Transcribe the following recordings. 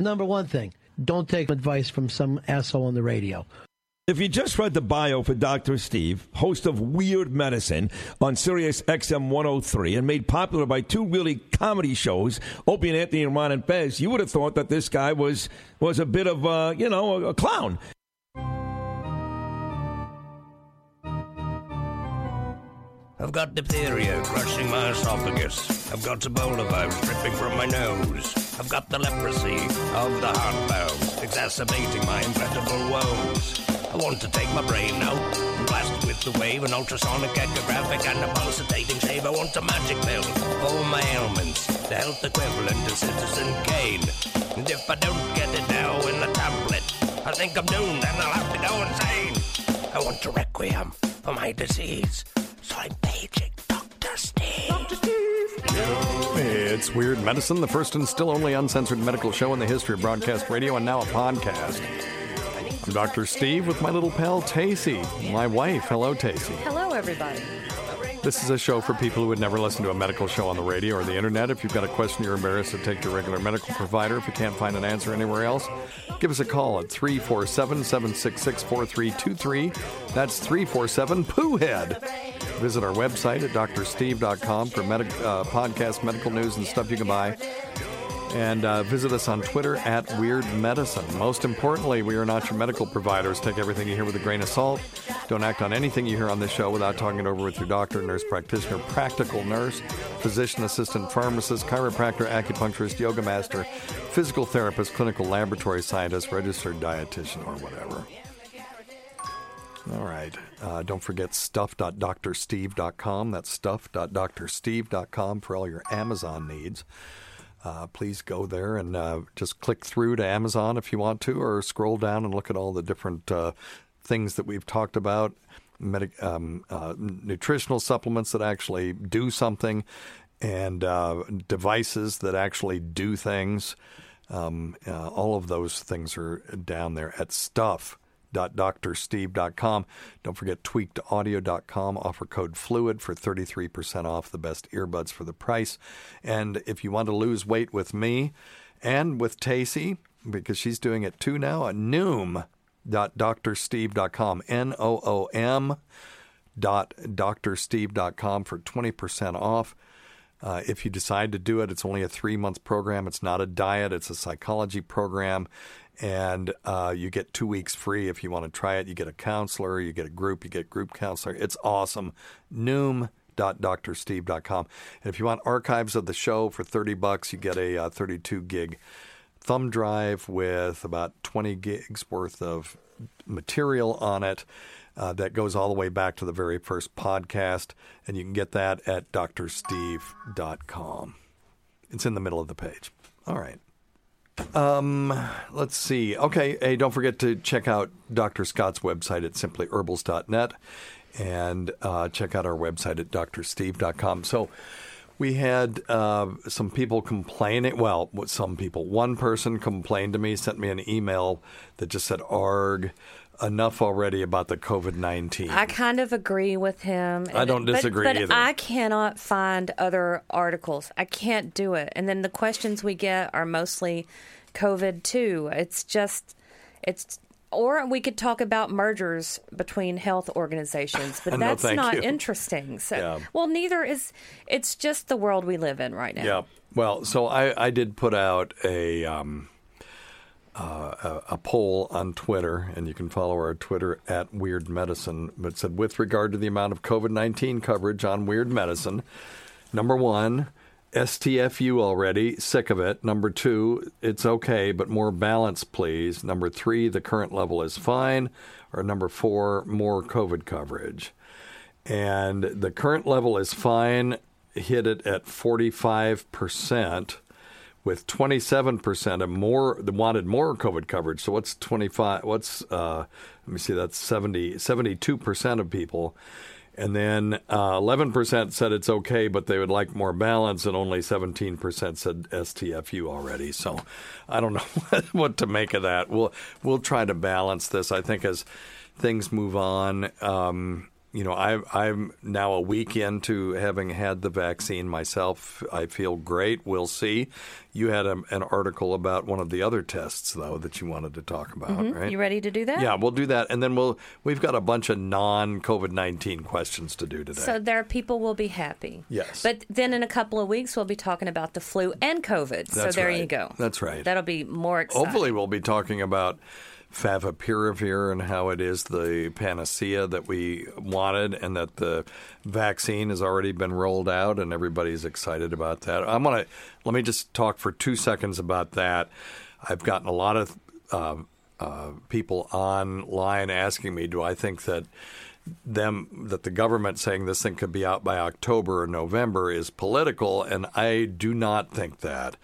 Number one thing, don't take advice from some asshole on the radio. If you just read the bio for Dr. Steve, host of Weird Medicine on Sirius XM 103 and made popular by two really comedy shows, Opie and Anthony and Ron and Fez, you would have thought that this guy was a bit of, a clown. I've got diphtheria crushing my esophagus. I've got Ebola virus dripping from my nose. I've got the leprosy of the heart valve exacerbating my incredible woes. I want to take my brain out and blast it with the wave, an ultrasonic echographic and a pulsating shave. I want a magic pill for my ailments, the health equivalent to Citizen Kane. And if I don't get it now in a tablet, I think I'm doomed and I'll have to go insane. I want a requiem for my disease, so I'm paging Dr. Steve. Dr. Steve! It's Weird Medicine, the first and still only uncensored medical show in the history of broadcast radio, and now a podcast. I'm Dr. Steve with my little pal, Tacie, my wife. Hello, Tacie. Hello, everybody. This is a show for people who would never listen to a medical show on the radio or the internet. If you've got a question you're embarrassed to take to your regular medical provider, if you can't find an answer anywhere else, give us a call at 347-766-4323. That's 347-POOHEAD. Visit our website at drsteve.com for podcast, medical news, and stuff you can buy. And visit us on Twitter at Weird Medicine. Most importantly, we are not your medical providers. Take everything you hear with a grain of salt. Don't act on anything you hear on this show without talking it over with your doctor, nurse practitioner, practical nurse, physician assistant, pharmacist, chiropractor, acupuncturist, yoga master, physical therapist, clinical laboratory scientist, registered dietitian, or whatever. All right. Don't forget stuff.doctorsteve.com. That's stuff.doctorsteve.com for all your Amazon needs. Please go there and just click through to Amazon if you want to, or scroll down and look at all the different things that we've talked about, nutritional supplements that actually do something, and devices that actually do things. All of those things are down there at stuff.doctorsteve.com. Don't forget tweakedaudio.com. Offer code FLUID for 33% off the best earbuds for the price. And if you want to lose weight with me and with Tacie, because she's doing it too now, at noom.doctorsteve.com. noom.doctorsteve.com for 20% off. If you decide to do it, it's only a 3-month program. It's not a diet. It's a psychology program. And you get 2 weeks free if you want to try it. You get a counselor. You get group counselor. It's awesome. Noom.doctorsteve.com. And if you want archives of the show for $30, you get a 32-gig thumb drive with about 20 gigs worth of material on it that goes all the way back to the very first podcast. And you can get that at drsteve.com. It's in the middle of the page. All right. Let's see. Okay. Hey, don't forget to check out Dr. Scott's website at simplyherbals.net and check out our website at drsteve.com. So we had some people complaining. Well, some people. One person complained to me, sent me an email that just said, "Arg, enough already about the COVID-19." I kind of agree with him. I don't disagree but either. But I cannot find other articles. I can't do it. And then the questions we get are mostly COVID too. Or we could talk about mergers between health organizations, but that's not interesting. So, yeah. Well, neither is. It's just the world we live in right now. Yeah. Well, so I did put out a poll on Twitter, and you can follow our Twitter at Weird Medicine. But it said, with regard to the amount of COVID-19 coverage on Weird Medicine, number one, STFU already, sick of it. Number two, it's okay, but more balance, please. Number three, the current level is fine. Or number four, more COVID coverage. And the current level is fine hit it at 45%, with 27% and more wanted more COVID coverage. So what's 25? What's let me see. That's 72% of people. And then 11% said it's okay, but they would like more balance, and only 17% said STFU already. So I don't know what to make of that. We'll try to balance this. I think as things move on, you know, I'm now a week into having had the vaccine myself. I feel great. We'll see. You had an article about one of the other tests, though, that you wanted to talk about, right? You ready to do that? Yeah, we'll do that. And then we've got a bunch of non-COVID-19 questions to do today. So there, people will be happy. Yes. But then in a couple of weeks, we'll be talking about the flu and COVID. That's so there you go. That's right. That'll be more exciting. Hopefully we'll be talking about Favipiravir and how it is the panacea that we wanted and that the vaccine has already been rolled out and everybody's excited about that. Let me just talk for 2 seconds about that. I've gotten a lot of people online asking me, do I think that the government saying this thing could be out by October or November is political, and I do not think that.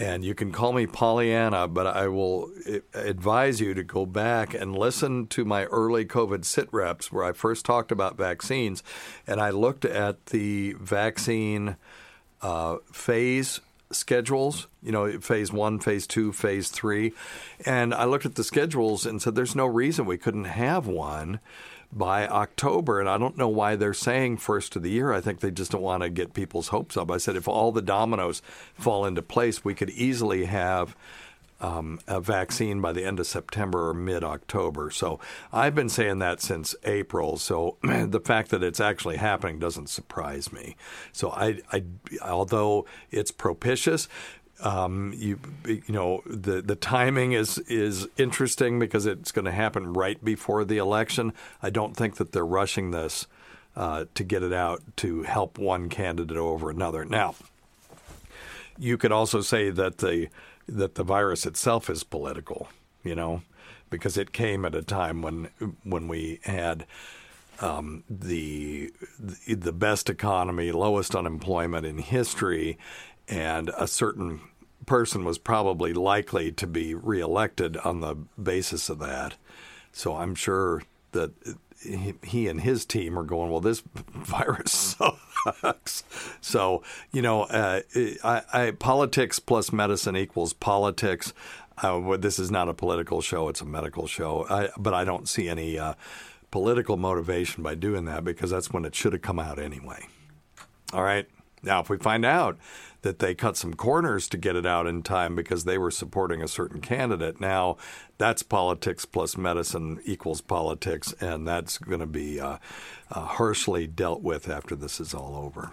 And you can call me Pollyanna, but I will advise you to go back and listen to my early COVID sit reps where I first talked about vaccines. And I looked at the vaccine phase schedules, you know, phase one, phase two, phase three. And I looked at the schedules and said, there's no reason we couldn't have one by October. And I don't know why they're saying first of the year. I think they just don't want to get people's hopes up. I said, if all the dominoes fall into place, we could easily have a vaccine by the end of September or mid-October. So I've been saying that since April. So the fact that it's actually happening doesn't surprise me. So I although it's propitious, you know, the timing is interesting because it's going to happen right before the election. I don't think that they're rushing this to get it out to help one candidate over another. Now, you could also say that the virus itself is political, you know, because it came at a time when we had the best economy, lowest unemployment in history. And a certain person was probably likely to be reelected on the basis of that. So I'm sure that he and his team are going, well, this virus sucks. So, you know, politics plus medicine equals politics. This is not a political show. It's a medical show. But I don't see any political motivation by doing that because that's when it should have come out anyway. All right. Now, if we find out that they cut some corners to get it out in time because they were supporting a certain candidate, now that's politics plus medicine equals politics, and that's going to be harshly dealt with after this is all over.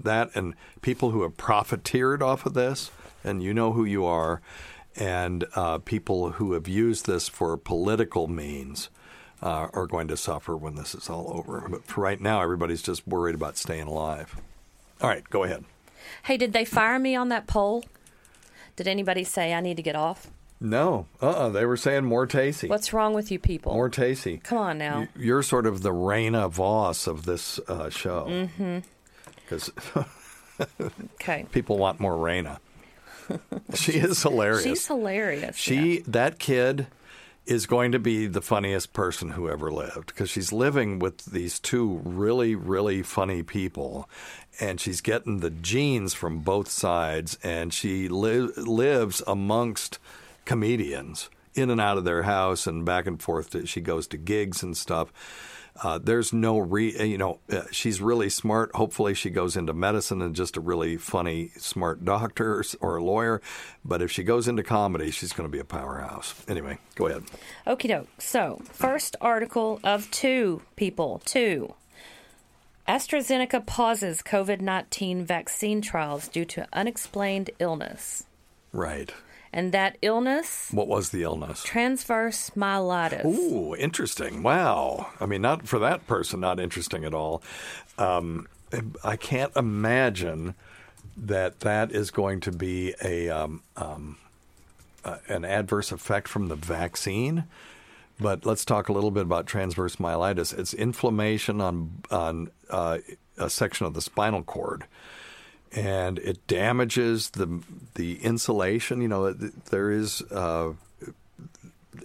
That and people who have profiteered off of this, and you know who you are, and people who have used this for political means are going to suffer when this is all over. But for right now, everybody's just worried about staying alive. All right, go ahead. Hey, did they fire me on that poll? Did anybody say I need to get off? No. They were saying more Tacie. What's wrong with you people? More Tacie. Come on now. You're sort of the Raina Voss of this show. Mm-hmm. Because okay. People want more Raina. She is hilarious. She's hilarious. That kid is going to be the funniest person who ever lived because she's living with these two really, really funny people, and she's getting the genes from both sides, and she lives amongst comedians in and out of their house and back and forth. She goes to gigs and stuff. There's no she's really smart. Hopefully she goes into medicine and just a really funny, smart doctor or a lawyer. But if she goes into comedy, she's going to be a powerhouse. Anyway, go ahead. Okie doke. So first article of two, people, two. AstraZeneca pauses COVID-19 vaccine trials due to unexplained illness. Right. And that illness? What was the illness? Transverse myelitis. Ooh, interesting. Wow. I mean, not for that person, not interesting at all. I can't imagine that is going to be an adverse effect from the vaccine. But let's talk a little bit about transverse myelitis. It's inflammation on a section of the spinal cord. And it damages the insulation. You know, there is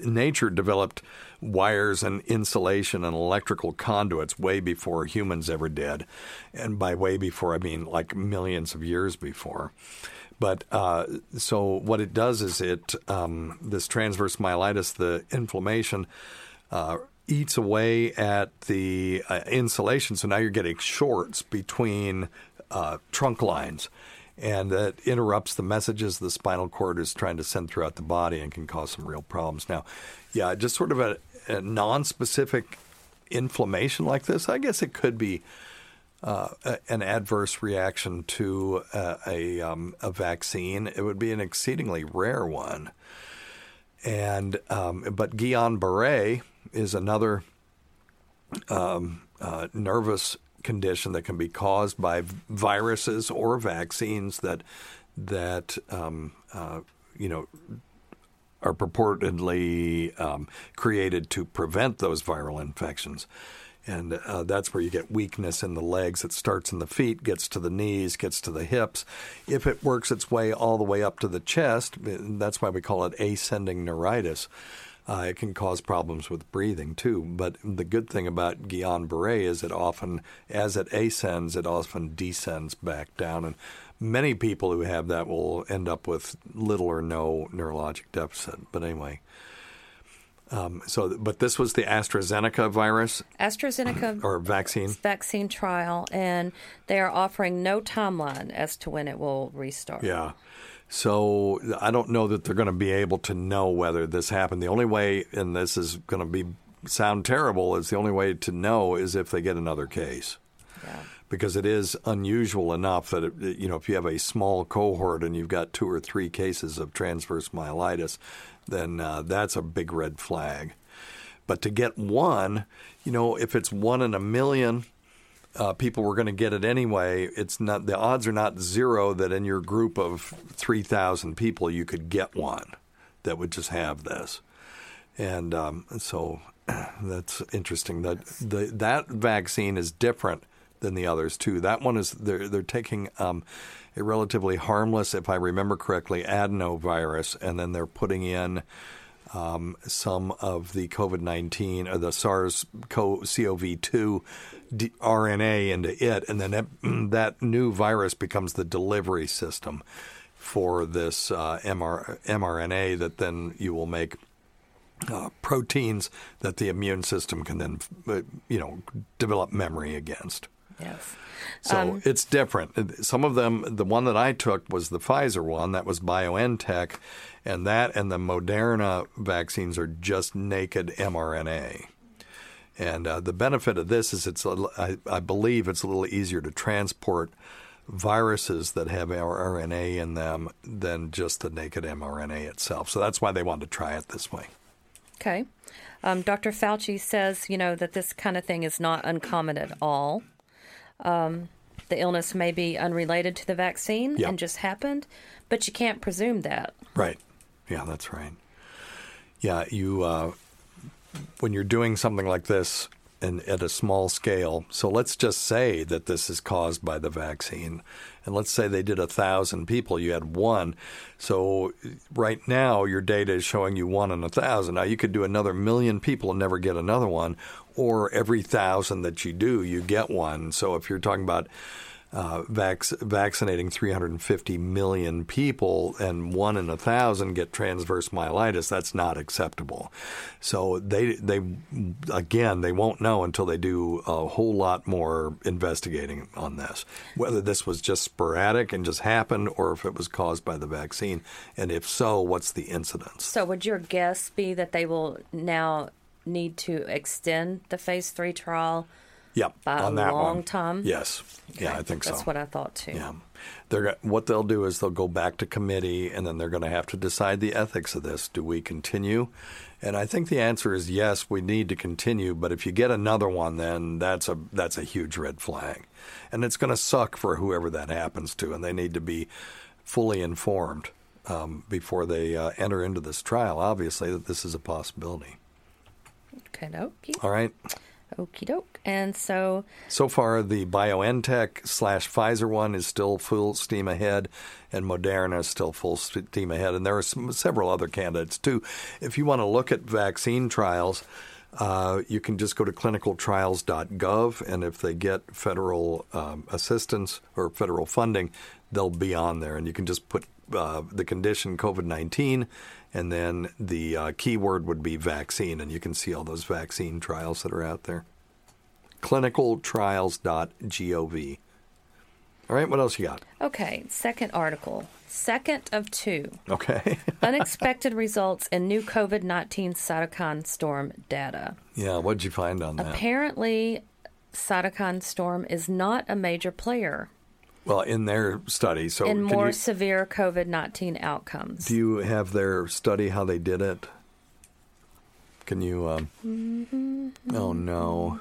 nature developed wires and insulation and electrical conduits way before humans ever did. And by way before, I mean like millions of years before. But so what it does is this transverse myelitis, the inflammation eats away at the insulation, so now you're getting shorts between trunk lines, and that interrupts the messages the spinal cord is trying to send throughout the body and can cause some real problems. Now, yeah, just sort of a non-specific inflammation like this, I guess it could be an adverse reaction to a vaccine. It would be an exceedingly rare one. And but Guillain-Barré is another nervous condition that can be caused by viruses or vaccines that are purportedly created to prevent those viral infections. And that's where you get weakness in the legs. It starts in the feet, gets to the knees, gets to the hips. If it works its way all the way up to the chest, that's why we call it ascending neuritis. It can cause problems with breathing, too. But the good thing about Guillain-Barré is it often, as it ascends, it often descends back down. And many people who have that will end up with little or no neurologic deficit. But anyway... But this was the AstraZeneca virus? AstraZeneca or vaccine? Vaccine trial, and they are offering no timeline as to when it will restart. Yeah. So I don't know that they're going to be able to know whether this happened. The only way, and this is going to be sound terrible, is the only way to know is if they get another case. Yeah. Because it is unusual enough that, if you have a small cohort and you've got 2 or 3 cases of transverse myelitis, then that's a big red flag. But to get one, if it's 1 in a million people were going to get it anyway, it's not, the odds are not zero that in your group of 3,000 people you could get one that would just have this. And so that's interesting. That vaccine is different than the others, too. That one is, they're taking... a relatively harmless, if I remember correctly, adenovirus, and then they're putting in some of the COVID-19 or the SARS-CoV-2 RNA into it, and then that new virus becomes the delivery system for this mRNA that then you will make proteins that the immune system can then, develop memory against. Yes. So it's different. Some of them, the one that I took was the Pfizer one. That was BioNTech. And that and the Moderna vaccines are just naked mRNA. And the benefit of this is I believe it's a little easier to transport viruses that have mRNA in them than just the naked mRNA itself. So that's why they wanted to try it this way. Okay. Dr. Fauci says, that this kind of thing is not uncommon at all. The illness may be unrelated to the vaccine and just happened, but you can't presume that. Right. Yeah, that's right. Yeah, you when you're doing something like this and at a small scale, so let's just say that this is caused by the vaccine, and let's say they did 1,000 people, you had one. So right now your data is showing you 1 in 1,000. Now you could do another 1 million people and never get another one. Or every 1,000 that you do, you get one. So if you're talking about vaccinating 350 million people and 1 in 1,000 get transverse myelitis, that's not acceptable. So they won't know until they do a whole lot more investigating on this, whether this was just sporadic and just happened or if it was caused by the vaccine. And if so, what's the incidence? So would your guess be that they will now... need to extend the phase 3 trial by a long time? Yes. Okay. Yeah, I think so. That's what I thought, too. Yeah. What they'll do is they'll go back to committee, and then they're going to have to decide the ethics of this. Do we continue? And I think the answer is yes, we need to continue. But if you get another one, then that's a huge red flag. And it's going to suck for whoever that happens to, and they need to be fully informed before they enter into this trial, obviously, that this is a possibility. Okey-dokey. All right. Okey-doke. And so far, the BioNTech /Pfizer one is still full steam ahead, and Moderna is still full steam ahead. And there are several other candidates, too. If you want to look at vaccine trials, You can just go to clinicaltrials.gov, and if they get federal assistance or federal funding, they'll be on there. And you can just put the condition COVID-19, and then the keyword would be vaccine, and you can see all those vaccine trials that are out there. clinicaltrials.gov. All right, what else you got? Okay, second article. Second of two. Okay. Unexpected results in new COVID-19 cytokine storm data. Yeah, what did you find on that? Apparently, cytokine storm is not a major player. Well, in their study. So in more severe COVID-19 outcomes. Do you have their study, how they did it? Can you... Oh, no.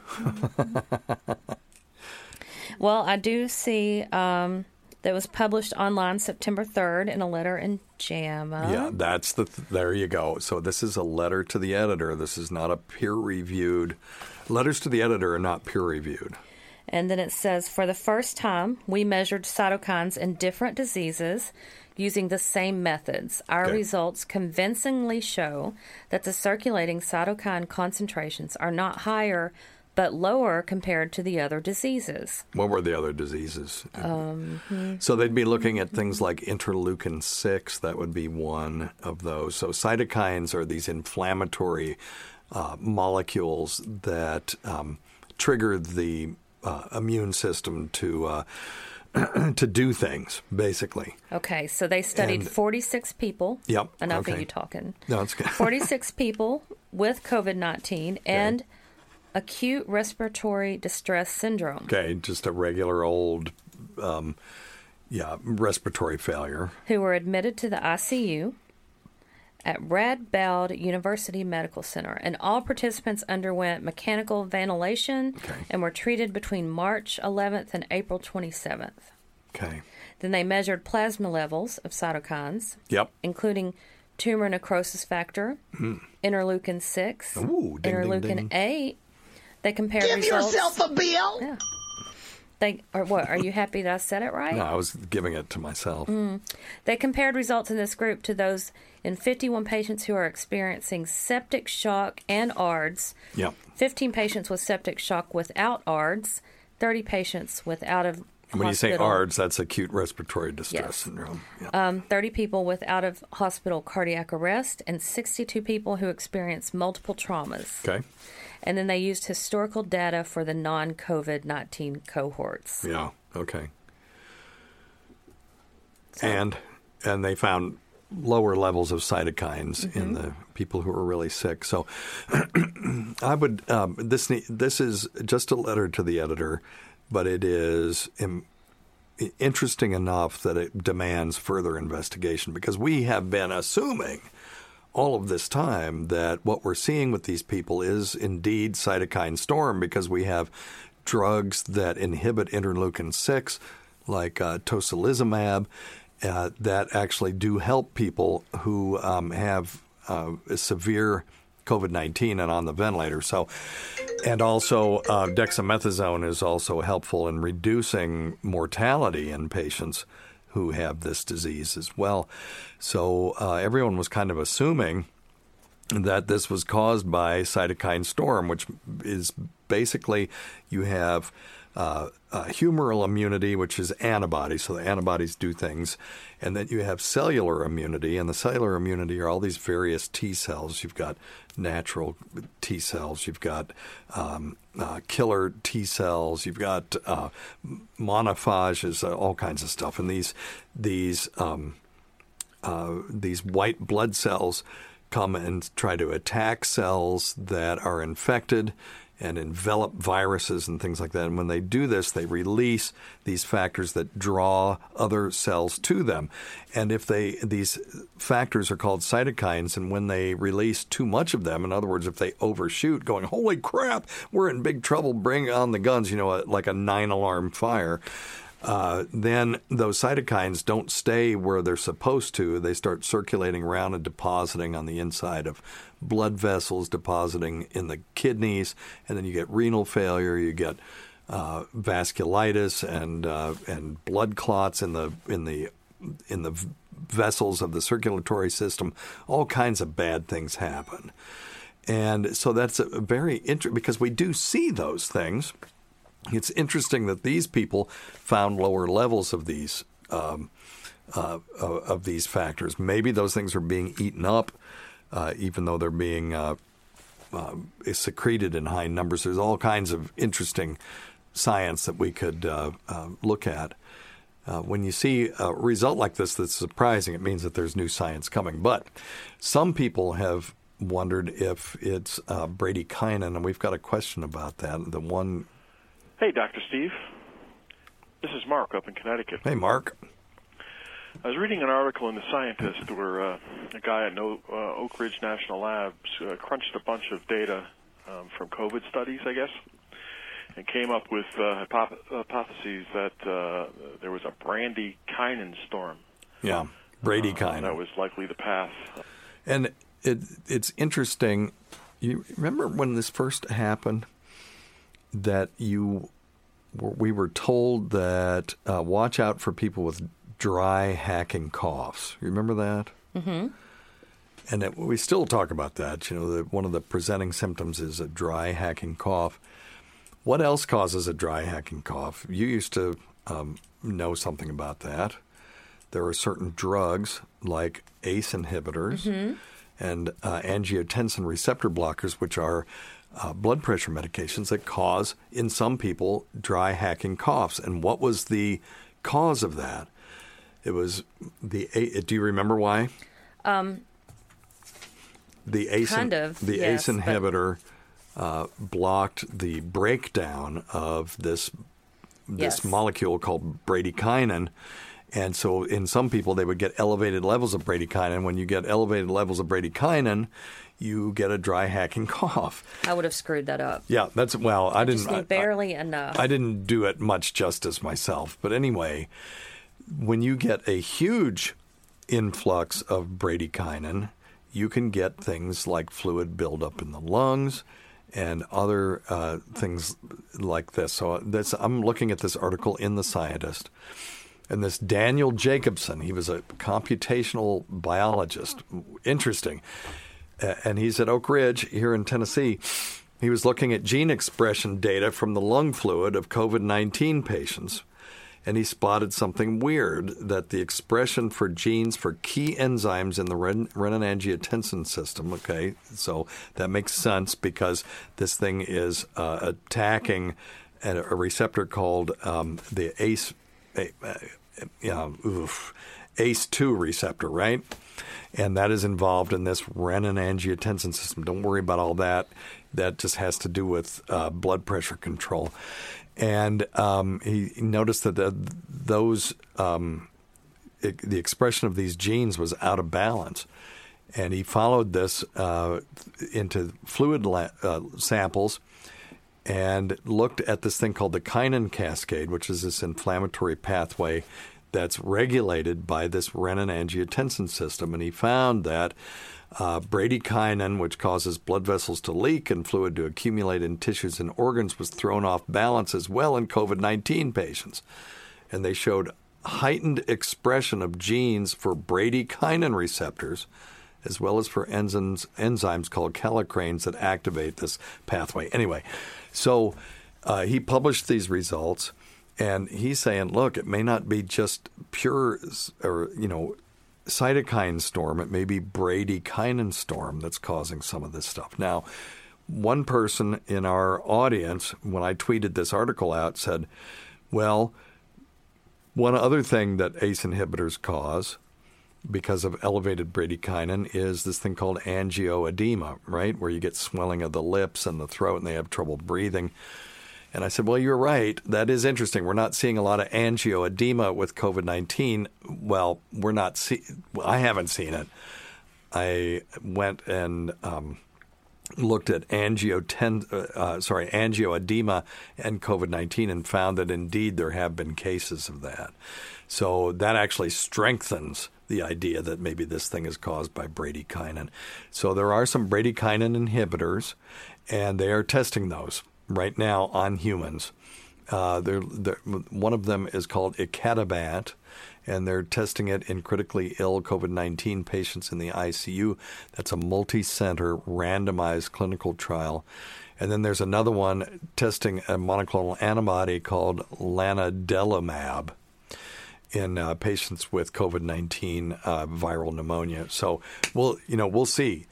Well, I do see that was published online September 3rd in a letter in JAMA. Yeah, that's there you go. So this is a letter to the editor. This is not a peer-reviewed. Letters to the editor are not peer-reviewed. And then it says, for the first time, we measured cytokines in different diseases using the same methods. Our results convincingly show that the circulating cytokine concentrations are not higher but lower compared to the other diseases. What were the other diseases? So they'd be looking at things like interleukin-6. That would be one of those. So cytokines are these inflammatory molecules that trigger the immune system to to do things, basically. Okay, so they studied 46 people. Yep. Enough of you talking. No, it's good. 46 people with COVID-19 and acute respiratory distress syndrome. Okay, just a regular old, respiratory failure. Who were admitted to the ICU at Radboud University Medical Center. And all participants underwent mechanical ventilation and were treated between March 11th and April 27th. Okay. Then they measured plasma levels of cytokines, including tumor necrosis factor, interleukin-6, interleukin-8. They compared results. Give yourself a bill! Yeah. Are you happy that I said it right? No, I was giving it to myself. They compared results in this group to those in 51 patients who are experiencing septic shock and ARDS, 15 patients with septic shock without ARDS, 30 patients without a When hospital. You say ARDS, that's acute respiratory distress syndrome. Yeah. 30 people with out-of-hospital cardiac arrest and 62 people who experienced multiple traumas. Okay. And then they used historical data for the non-COVID-19 cohorts. Yeah, okay. So. And they found lower levels of cytokines in the people who were really sick. So I would this is just a letter to the editor, but it is interesting enough that it demands further investigation because we have been assuming all of this time that what we're seeing with these people is indeed cytokine storm because we have drugs that inhibit interleukin-6 like tocilizumab that actually do help people who have severe COVID-19 and on the ventilator. So, and also dexamethasone is also helpful in reducing mortality in patients who have this disease as well. So everyone was kind of assuming that this was caused by cytokine storm, which is basically you have humoral immunity, which is antibodies. So the antibodies do things. And then you have cellular immunity. And the cellular immunity are all these various T cells. You've got natural T cells. You've got killer T cells. You've got monophages, all kinds of stuff. And these white blood cells come and try to attack cells that are infected and envelop viruses and things like that. And when they do this, they release these factors that draw other cells to them. And if these factors are called cytokines, and when they release too much of them, in other words, if they overshoot, going, holy crap, we're in big trouble, bring on the guns, you know, like a 9-alarm fire, then those cytokines don't stay where they're supposed to. They start circulating around and depositing on the inside of blood vessels, depositing in the kidneys, and then you get renal failure, you get vasculitis and blood clots in the vessels of the circulatory system. All kinds of bad things happen. And so that's a very interesting, because we do see those things. It's interesting that these people found lower levels of these factors. Maybe those things are being eaten up, even though they're being secreted in high numbers. There's all kinds of interesting science that we could look at. When you see a result like this that's surprising, it means that there's new science coming. But some people have wondered if it's bradykinin, and we've got a question about that. The one. Hey, Dr. Steve. This is Mark up in Connecticut. Hey, Mark. I was reading an article in The Scientist where a guy at Oak Ridge National Labs crunched a bunch of data from COVID studies, I guess, and came up with hypotheses that there was a bradykinin storm. Yeah, bradykinin. That was likely the path. And it's interesting. You remember when this first happened that we were told that watch out for people with dry hacking coughs. You remember that? Mm-hmm. And we still talk about that. You know, one of the presenting symptoms is a dry hacking cough. What else causes a dry hacking cough? You used to know something about that. There are certain drugs like ACE inhibitors mm-hmm. and angiotensin receptor blockers, which are blood pressure medications that cause, in some people, dry hacking coughs. And what was the cause of that? It was do you remember why? The ACE ACE inhibitor blocked the breakdown of this molecule called bradykinin, and so in some people they would get elevated levels of bradykinin. When you get elevated levels of bradykinin, you get a dry hacking cough. I would have screwed that up. Yeah, I didn't do it much justice myself, but anyway. When you get a huge influx of bradykinin, you can get things like fluid buildup in the lungs and other things like this. So I'm looking at this article in The Scientist. And this Daniel Jacobson, he was a computational biologist. Interesting. And he's at Oak Ridge here in Tennessee. He was looking at gene expression data from the lung fluid of COVID-19 patients. And he spotted something weird, that the expression for genes for key enzymes in the renin-angiotensin system, okay, so that makes sense because this thing is attacking a receptor called the ACE2 receptor, right? And that is involved in this renin-angiotensin system. Don't worry about all that. That just has to do with blood pressure control. And he noticed that the expression of these genes was out of balance. And he followed this into fluid samples and looked at this thing called the kinin cascade, which is this inflammatory pathway that's regulated by this renin-angiotensin system. And he found that bradykinin, which causes blood vessels to leak and fluid to accumulate in tissues and organs, was thrown off balance as well in COVID-19 patients. And they showed heightened expression of genes for bradykinin receptors, as well as for enzymes called kallikreins that activate this pathway. Anyway, so he published these results, and he's saying, look, it may not be just pure or, you know, cytokine storm, it may be bradykinin storm that's causing some of this stuff. Now, one person in our audience, when I tweeted this article out, said, well, one other thing that ACE inhibitors cause because of elevated bradykinin is this thing called angioedema, right, where you get swelling of the lips and the throat and they have trouble breathing. And I said, well, you're right. That is interesting. We're not seeing a lot of angioedema with COVID-19. Well, I haven't seen it. I went and looked at angioedema and COVID-19 and found that indeed there have been cases of that. So that actually strengthens the idea that maybe this thing is caused by bradykinin. So there are some bradykinin inhibitors, and they are testing those right now on humans. One of them is called icatibant, and they're testing it in critically ill COVID-19 patients in the ICU. That's a multi-center randomized clinical trial. And then there's another one testing a monoclonal antibody called lanadelumab in patients with COVID-19 viral pneumonia. So we'll see.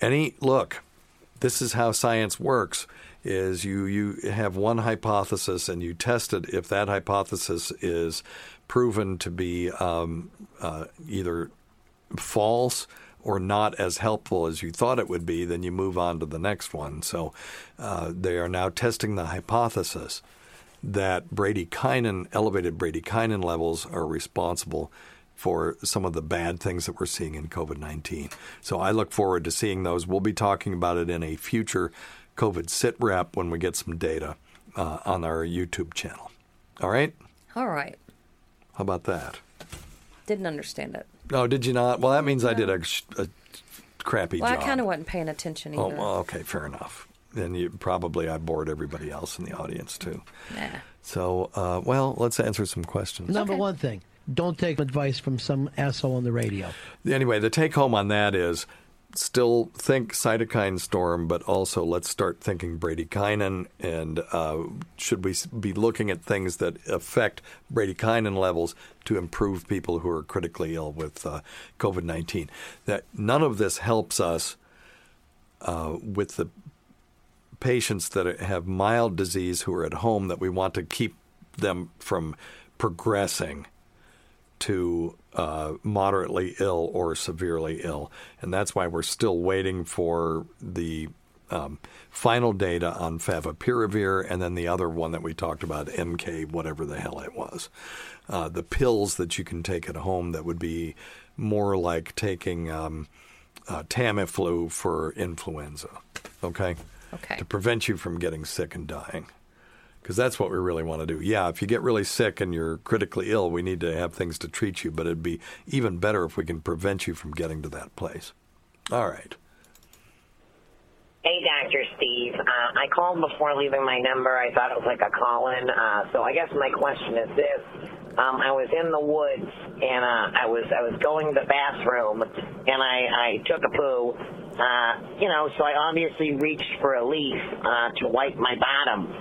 This is how science works, is you have one hypothesis and you test it. If that hypothesis is proven to be either false or not as helpful as you thought it would be, then you move on to the next one. So they are now testing the hypothesis that elevated bradykinin levels are responsible for some of the bad things that we're seeing in COVID-19. So I look forward to seeing those. We'll be talking about it in a future COVID sit-rep when we get some data on our YouTube channel. All right? All right. How about that? Didn't understand it. No, did you not? Well, that means no. I did a crappy job. Well, I kind of wasn't paying attention either. Oh, well, okay, fair enough. And I bored everybody else in the audience, too. Nah. So, let's answer some questions. Number one thing. Don't take advice from some asshole on the radio. Anyway, the take-home on that is still think cytokine storm, but also let's start thinking bradykinin. And should we be looking at things that affect bradykinin levels to improve people who are critically ill with COVID-19? That none of this helps us with the patients that have mild disease who are at home, that we want to keep them from progressing to moderately ill or severely ill. And that's why we're still waiting for the final data on Favipiravir and then the other one that we talked about, MK, whatever the hell it was. The pills that you can take at home that would be more like taking Tamiflu for influenza, okay? Okay. To prevent you from getting sick and dying. Because that's what we really want to do. Yeah, if you get really sick and you're critically ill, we need to have things to treat you. But it'd be even better if we can prevent you from getting to that place. All right. Hey, Dr. Steve. I called before leaving my number. I thought it was like a call-in. So I guess my question is this. I was in the woods, and I was going to the bathroom, and I took a poo. So I obviously reached for a leaf to wipe my bottom.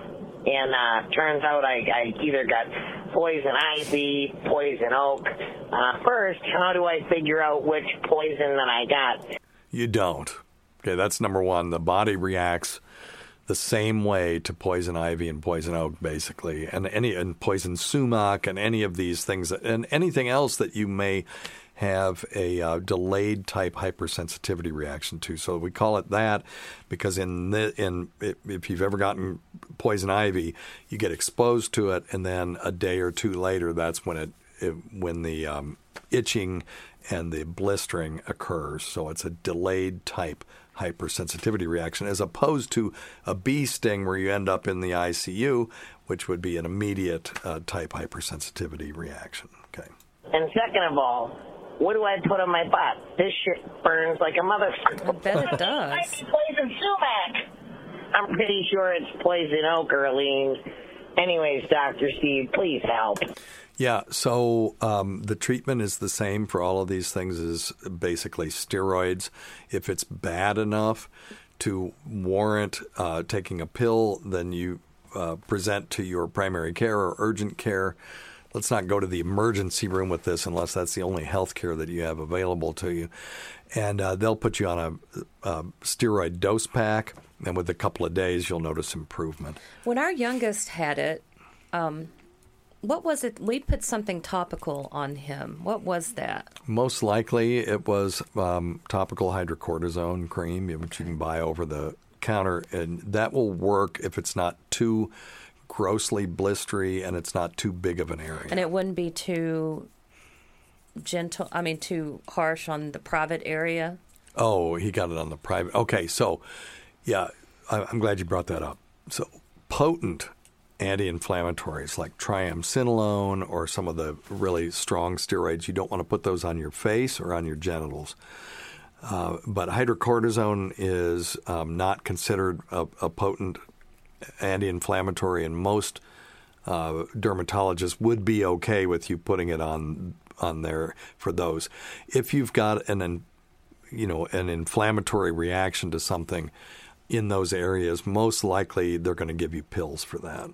And turns out I either got poison ivy, poison oak. First, how do I figure out which poison that I got? You don't. Okay, that's number one. The body reacts the same way to poison ivy and poison oak, basically, and poison sumac and any of these things, and anything else that you may have a delayed type hypersensitivity reaction to. So we call it that because if you've ever gotten poison ivy, you get exposed to it, and then a day or two later, that's when the itching and the blistering occurs. So it's a delayed type hypersensitivity reaction as opposed to a bee sting where you end up in the ICU, which would be an immediate type hypersensitivity reaction. Okay. And second of all, what do I put on my butt? This shit burns like a motherfucker. I bet it does. I see poison sumac. I'm pretty sure it's poison oak, Arlene. Anyways, Dr. Steve, please help. Yeah, so the treatment is the same for all of these things, is basically steroids. If it's bad enough to warrant taking a pill, then you present to your primary care or urgent care. Let's not go to the emergency room with this unless that's the only health care that you have available to you. And they'll put you on a steroid dose pack, and with a couple of days, you'll notice improvement. When our youngest had it, what was it? We put something topical on him. What was that? Most likely it was topical hydrocortisone cream, which you can buy over the counter, and that will work if it's not too grossly blistery and it's not too big of an area, and it wouldn't be too gentle. I mean, too harsh on the private area. Oh, he got it on the private. Okay, so yeah, I'm glad you brought that up. So potent anti-inflammatories like triamcinolone or some of the really strong steroids, you don't want to put those on your face or on your genitals. But hydrocortisone is not considered a potent anti-inflammatory in most dermatologists would be okay with you putting it on there for those. If you've got an inflammatory reaction to something in those areas, most likely they're going to give you pills for that.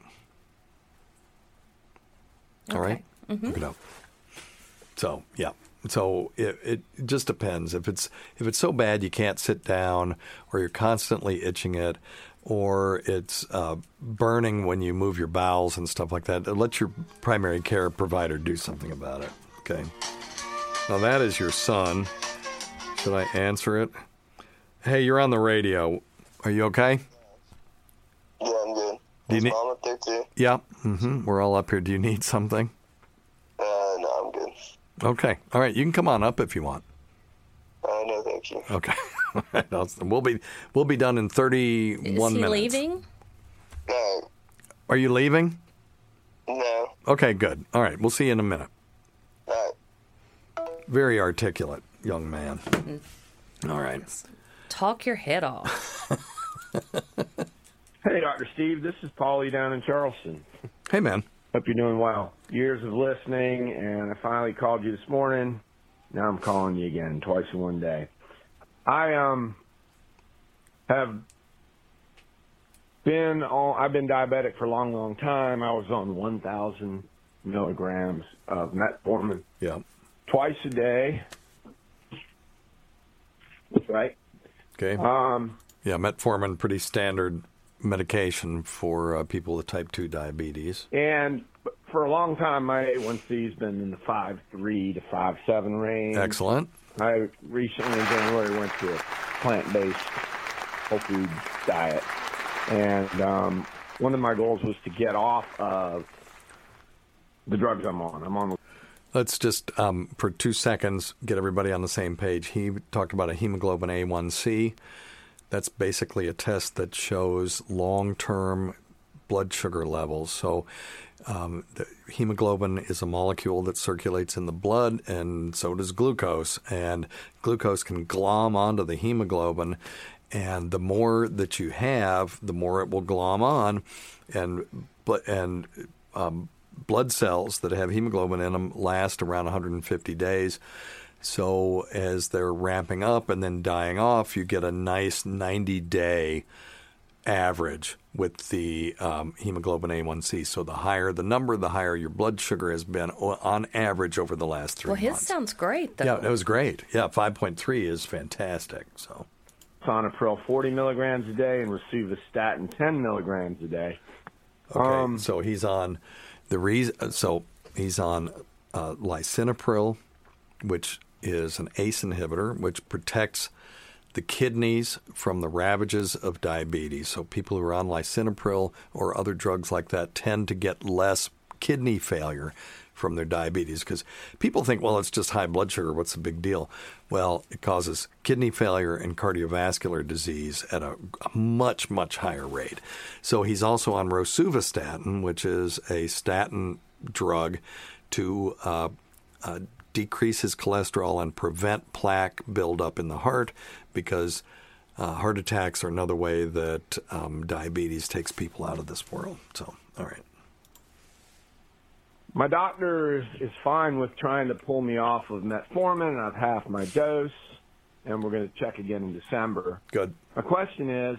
Okay. All right? Mm-hmm. Look it up. So, yeah. So it just depends. If it's so bad you can't sit down, or you're constantly itching it, or it's burning when you move your bowels and stuff like that, let your primary care provider do something about it. Okay. Now that is your son. Should I answer it? Hey, you're on the radio. Are you okay? Yeah, I'm good. Do you need? Yeah. Mm-hmm. We're all up here. Do you need something? No, I'm good. Okay. All right. You can come on up if you want. No, thank you. Okay. All right. We'll be done in 31 minutes. Is he leaving? No. Are you leaving? No. Okay. Good. All right. We'll see you in a minute. All right. Very articulate young man. Mm-hmm. All right. Talk your head off. Hey, Dr. Steve. This is Paulie down in Charleston. Hey, man. Hope you're doing well. Years of listening, and I finally called you this morning. Now I'm calling you again, twice in one day. I have been on. I've been diabetic for a long, long time. I was on 1,000 milligrams of metformin. Yeah. Twice a day. Right. Okay. Yeah, metformin, pretty standard medication for people with type 2 diabetes. And for a long time, my A1C has been in the 5.3 to 5.7 range. Excellent. I recently in January went to a plant-based whole food diet. And one of my goals was to get off of the drugs I'm on. Let's just, for 2 seconds, get everybody on the same page. He talked about a hemoglobin A1C. That's basically a test that shows long-term blood sugar levels. So the hemoglobin is a molecule that circulates in the blood, and so does glucose. And glucose can glom onto the hemoglobin, and the more that you have, the more it will glom on. And blood cells that have hemoglobin in them last around 150 days. So as they're ramping up and then dying off, you get a nice 90-day average with the hemoglobin A1C. So the higher the number, the higher your blood sugar has been on average over the last 3 months. Well, his sounds great, though. Yeah, that was great. Yeah, 5.3 is fantastic. So, lisinopril 40 milligrams a day and rosuvastatin 10 milligrams a day. Okay, so he's on lisinopril, which is an ACE inhibitor, which protects the kidneys from the ravages of diabetes. So people who are on lisinopril or other drugs like that tend to get less kidney failure from their diabetes, because people think, well, it's just high blood sugar. What's the big deal? Well, it causes kidney failure and cardiovascular disease at a much, much higher rate. So he's also on rosuvastatin, which is a statin drug to decrease his cholesterol and prevent plaque buildup in the heart, because heart attacks are another way that diabetes takes people out of this world. So, all right. My doctor is fine with trying to pull me off of metformin. I've half my dose, and we're going to check again in December. Good. My question is,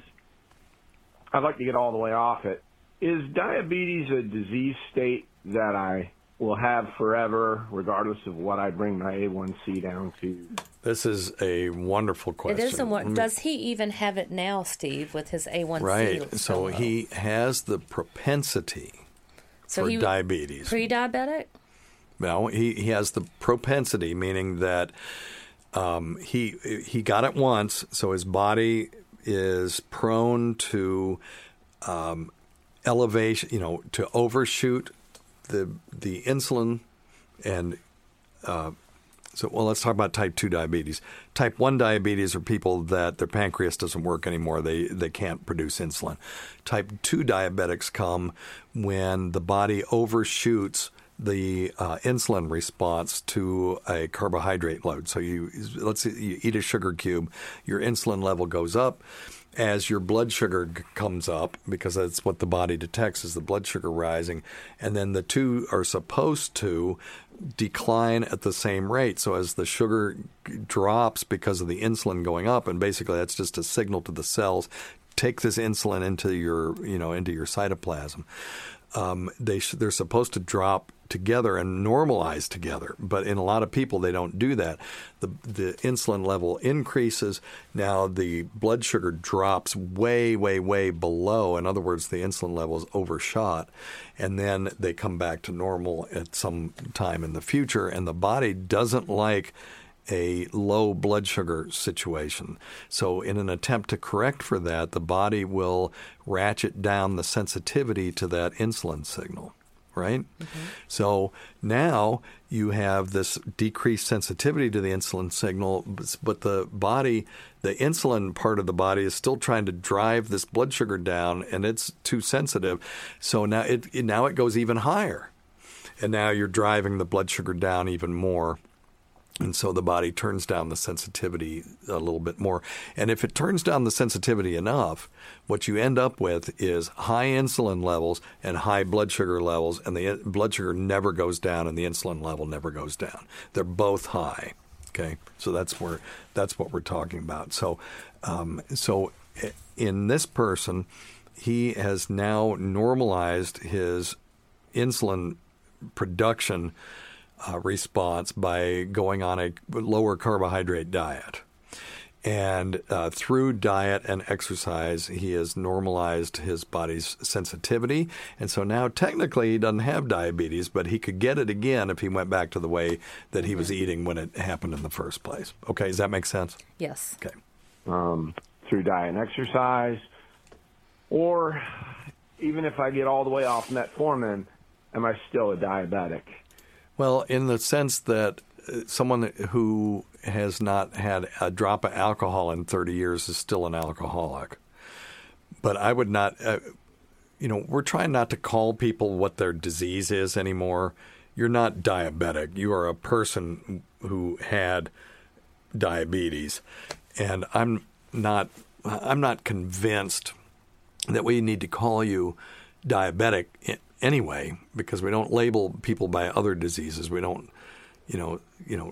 I'd like to get all the way off it. Is diabetes a disease state that I will have forever, regardless of what I bring my A1C down to? This is a wonderful question. It is does he even have it now, Steve, with his A1C? Right. So he has the propensity for diabetes. Pre-diabetic? No, he has the propensity, meaning that he got it once, so his body is prone to elevation, to overshoot the insulin, and let's talk about type 2 diabetes. Type 1 diabetes are people that their pancreas doesn't work anymore. They can't produce insulin. Type 2 diabetics come when the body overshoots the insulin response to a carbohydrate load. So let's say you eat a sugar cube, your insulin level goes up, as your blood sugar comes up, because that's what the body detects is the blood sugar rising. And then the two are supposed to decline at the same rate. So as the sugar drops because of the insulin going up, and basically that's just a signal to the cells, take this insulin into your, you know, into your cytoplasm. They're supposed to drop together and normalize together. But in a lot of people, they don't do that. The insulin level increases. Now the blood sugar drops way, way, way below. In other words, the insulin level is overshot. And then they come back to normal at some time in the future. And the body doesn't like a low blood sugar situation. So in an attempt to correct for that, the body will ratchet down the sensitivity to that insulin signal, right? Mm-hmm. So now you have this decreased sensitivity to the insulin signal, but the body, the insulin part of the body is still trying to drive this blood sugar down, and it's too sensitive. So now it goes even higher. And now you're driving the blood sugar down even more. And so the body turns down the sensitivity a little bit more. And if it turns down the sensitivity enough, what you end up with is high insulin levels and high blood sugar levels, and the blood sugar never goes down and the insulin level never goes down. They're both high. Okay, so that's what we're talking about. So, so in this person, he has now normalized his insulin production response by going on a lower carbohydrate diet. And through diet and exercise, he has normalized his body's sensitivity. And so now technically he doesn't have diabetes, but he could get it again if he went back to the way that he was eating when it happened in the first place. Okay, does that make sense? Yes. Okay. Through diet and exercise, or even if I get all the way off metformin, am I still a diabetic? Well, in the sense that someone who has not had a drop of alcohol in 30 years is still an alcoholic. But I would not, you know, we're trying not to call people what their disease is anymore. You're not diabetic. You are a person who had diabetes. And I'm not convinced that we need to call you diabetic anyway, because we don't label people by other diseases. We don't,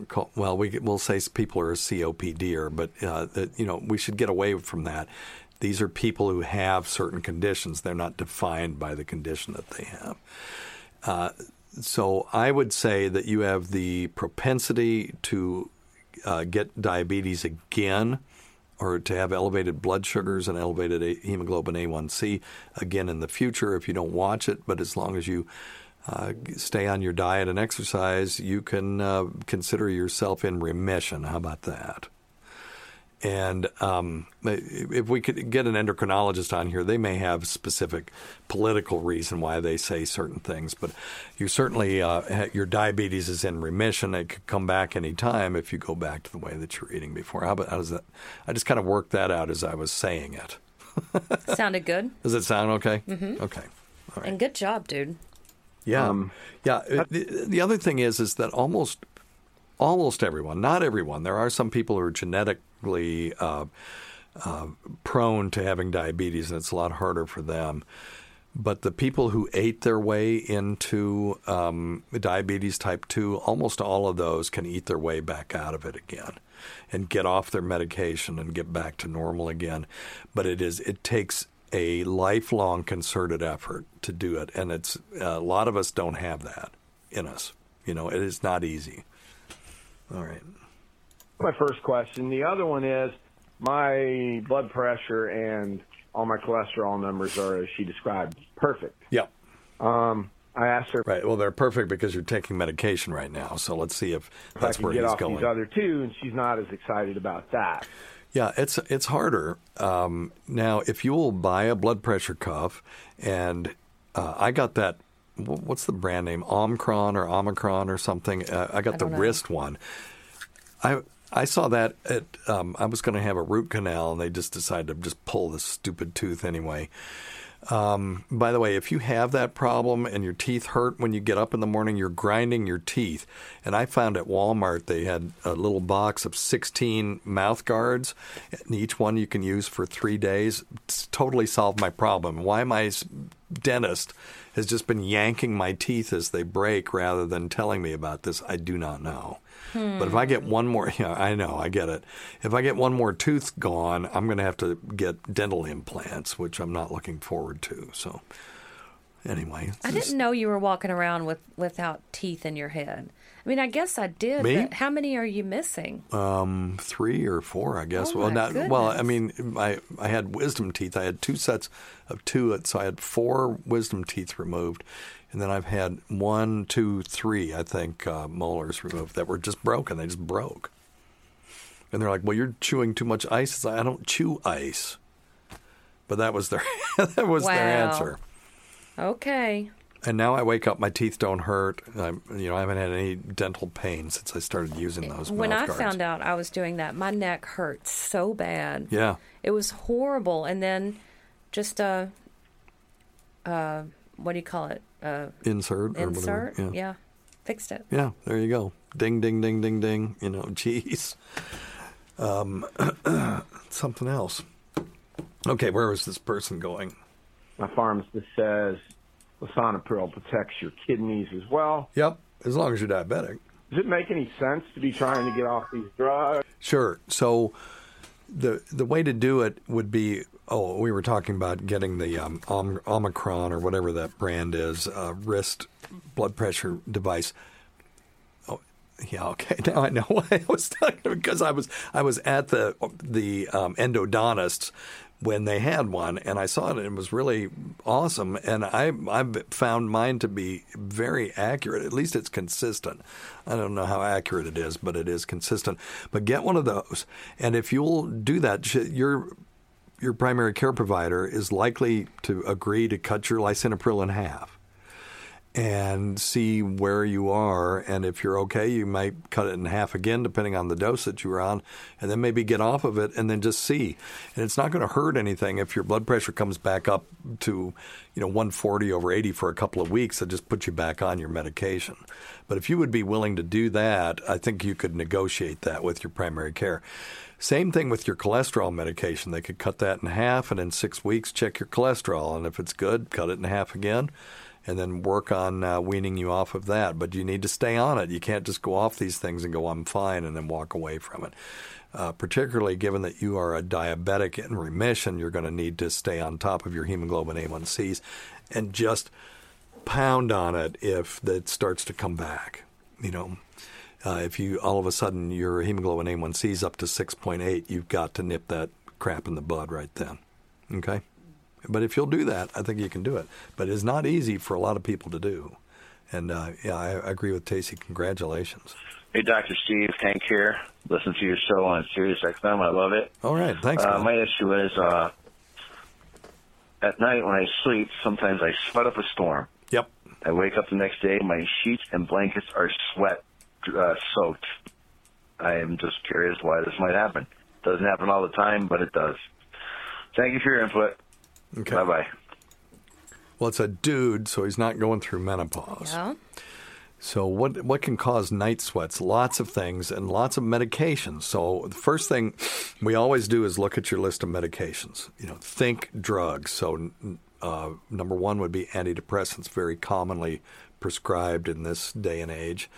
call, well, we'll say people are a COPDer, but, we should get away from that. These are people who have certain conditions. They're not defined by the condition that they have. So I would say that you have the propensity to get diabetes again, or to have elevated blood sugars and elevated hemoglobin A1C again in the future if you don't watch it. But as long as you stay on your diet and exercise, you can consider yourself in remission. How about that? And if we could get an endocrinologist on here, they may have specific political reason why they say certain things. But you certainly, your diabetes is in remission. It could come back any time if you go back to the way that you're eating before. How does that? I just kind of worked that out as I was saying it. Sounded good. Does it sound okay? Mm-hmm. Okay. All right. And good job, dude. Yeah. Yeah. The other thing is that almost everyone, not everyone, there are some people who are genetic prone to having diabetes, and it's a lot harder for them. But the people who ate their way into diabetes type 2, almost all of those can eat their way back out of it again and get off their medication and get back to normal again. But it takes a lifelong concerted effort to do it, and it's a lot of us don't have that in us. You know, it is not easy. All right. My first question. The other one is my blood pressure and all my cholesterol numbers are, as she described, perfect. Yeah. I asked her. Right. Well, they're perfect because you're taking medication right now. So let's see if that's where he's going. I can get off these other two, and she's not as excited about that. Yeah, it's harder. Now, if you will buy a blood pressure cuff, and I got that. What's the brand name? Omicron or something. I got the wrist one. I saw that at I was going to have a root canal, and they just decided to just pull the stupid tooth anyway. By the way, if you have that problem and your teeth hurt when you get up in the morning, you're grinding your teeth. And I found at Walmart they had a little box of 16 mouth guards, and each one you can use for 3 days. It's totally solved my problem. Why my dentist has just been yanking my teeth as they break rather than telling me about this, I do not know. But if I get one more, I know, I get it. If I get one more tooth gone, I'm going to have to get dental implants, which I'm not looking forward to. So anyway. I didn't know you were walking around without teeth in your head. I mean, I guess I did. Me? But how many are you missing? 3 or 4, I guess. Oh, well, I mean, I had wisdom teeth. I had 2 sets of 2, so I had 4 wisdom teeth removed. And then I've had 1, 2, 3, I think, molars removed that were just broken. They just broke. And they're like, well, you're chewing too much ice. It's like, I don't chew ice. But that was their their answer. Okay. And now I wake up, my teeth don't hurt. I haven't had any dental pain since I started using those mouth guards. When I found out I was doing that, my neck hurt so bad. Yeah. It was horrible. And then just what do you call it? Insert or whatever. Yeah. Fixed it. Yeah, there you go. Ding, ding, ding, ding, ding. You know, geez. Something else. Okay, where was this person going? My pharmacist says lisinopril protects your kidneys as well. Yep, as long as you're diabetic. Does it make any sense to be trying to get off these drugs? Sure. So the way to do it would be, we were talking about getting the Omicron or whatever that brand is, wrist blood pressure device. Oh, yeah, okay. Now I know why I was talking, because I was at the endodontist when they had one, and I saw it, and it was really awesome. And I found mine to be very accurate. At least it's consistent. I don't know how accurate it is, but it is consistent. But get one of those, and if you'll do that, your primary care provider is likely to agree to cut your lisinopril in half and see where you are. And if you're okay, you might cut it in half again, depending on the dose that you were on, and then maybe get off of it and then just see. And it's not going to hurt anything if your blood pressure comes back up to, 140/80 for a couple of weeks. It just puts you back on your medication. But if you would be willing to do that, I think you could negotiate that with your primary care. Same thing with your cholesterol medication. They could cut that in half, and in 6 weeks, check your cholesterol. And if it's good, cut it in half again, and then work on weaning you off of that. But you need to stay on it. You can't just go off these things and go, I'm fine, and then walk away from it. Particularly given that you are a diabetic in remission, you're going to need to stay on top of your hemoglobin A1Cs and just pound on it if that starts to come back, If you all of a sudden your hemoglobin A1C is up to 6.8, you've got to nip that crap in the bud right then, okay? But if you'll do that, I think you can do it. But it's not easy for a lot of people to do. And, I agree with Tacie. Congratulations. Hey, Dr. Steve, Hank here. Listen to your show on Sirius XM. I love it. All right, thanks. My issue is at night when I sleep, sometimes I sweat up a storm. Yep. I wake up the next day, my sheets and blankets are soaked. I am just curious why this might happen. Doesn't happen all the time, but it does. Thank you for your input. Okay. Bye-bye. Well, it's a dude, so he's not going through menopause. Yeah. So what can cause night sweats? Lots of things and lots of medications. So the first thing we always do is look at your list of medications. Think drugs. So number one would be antidepressants, very commonly prescribed in this day and age.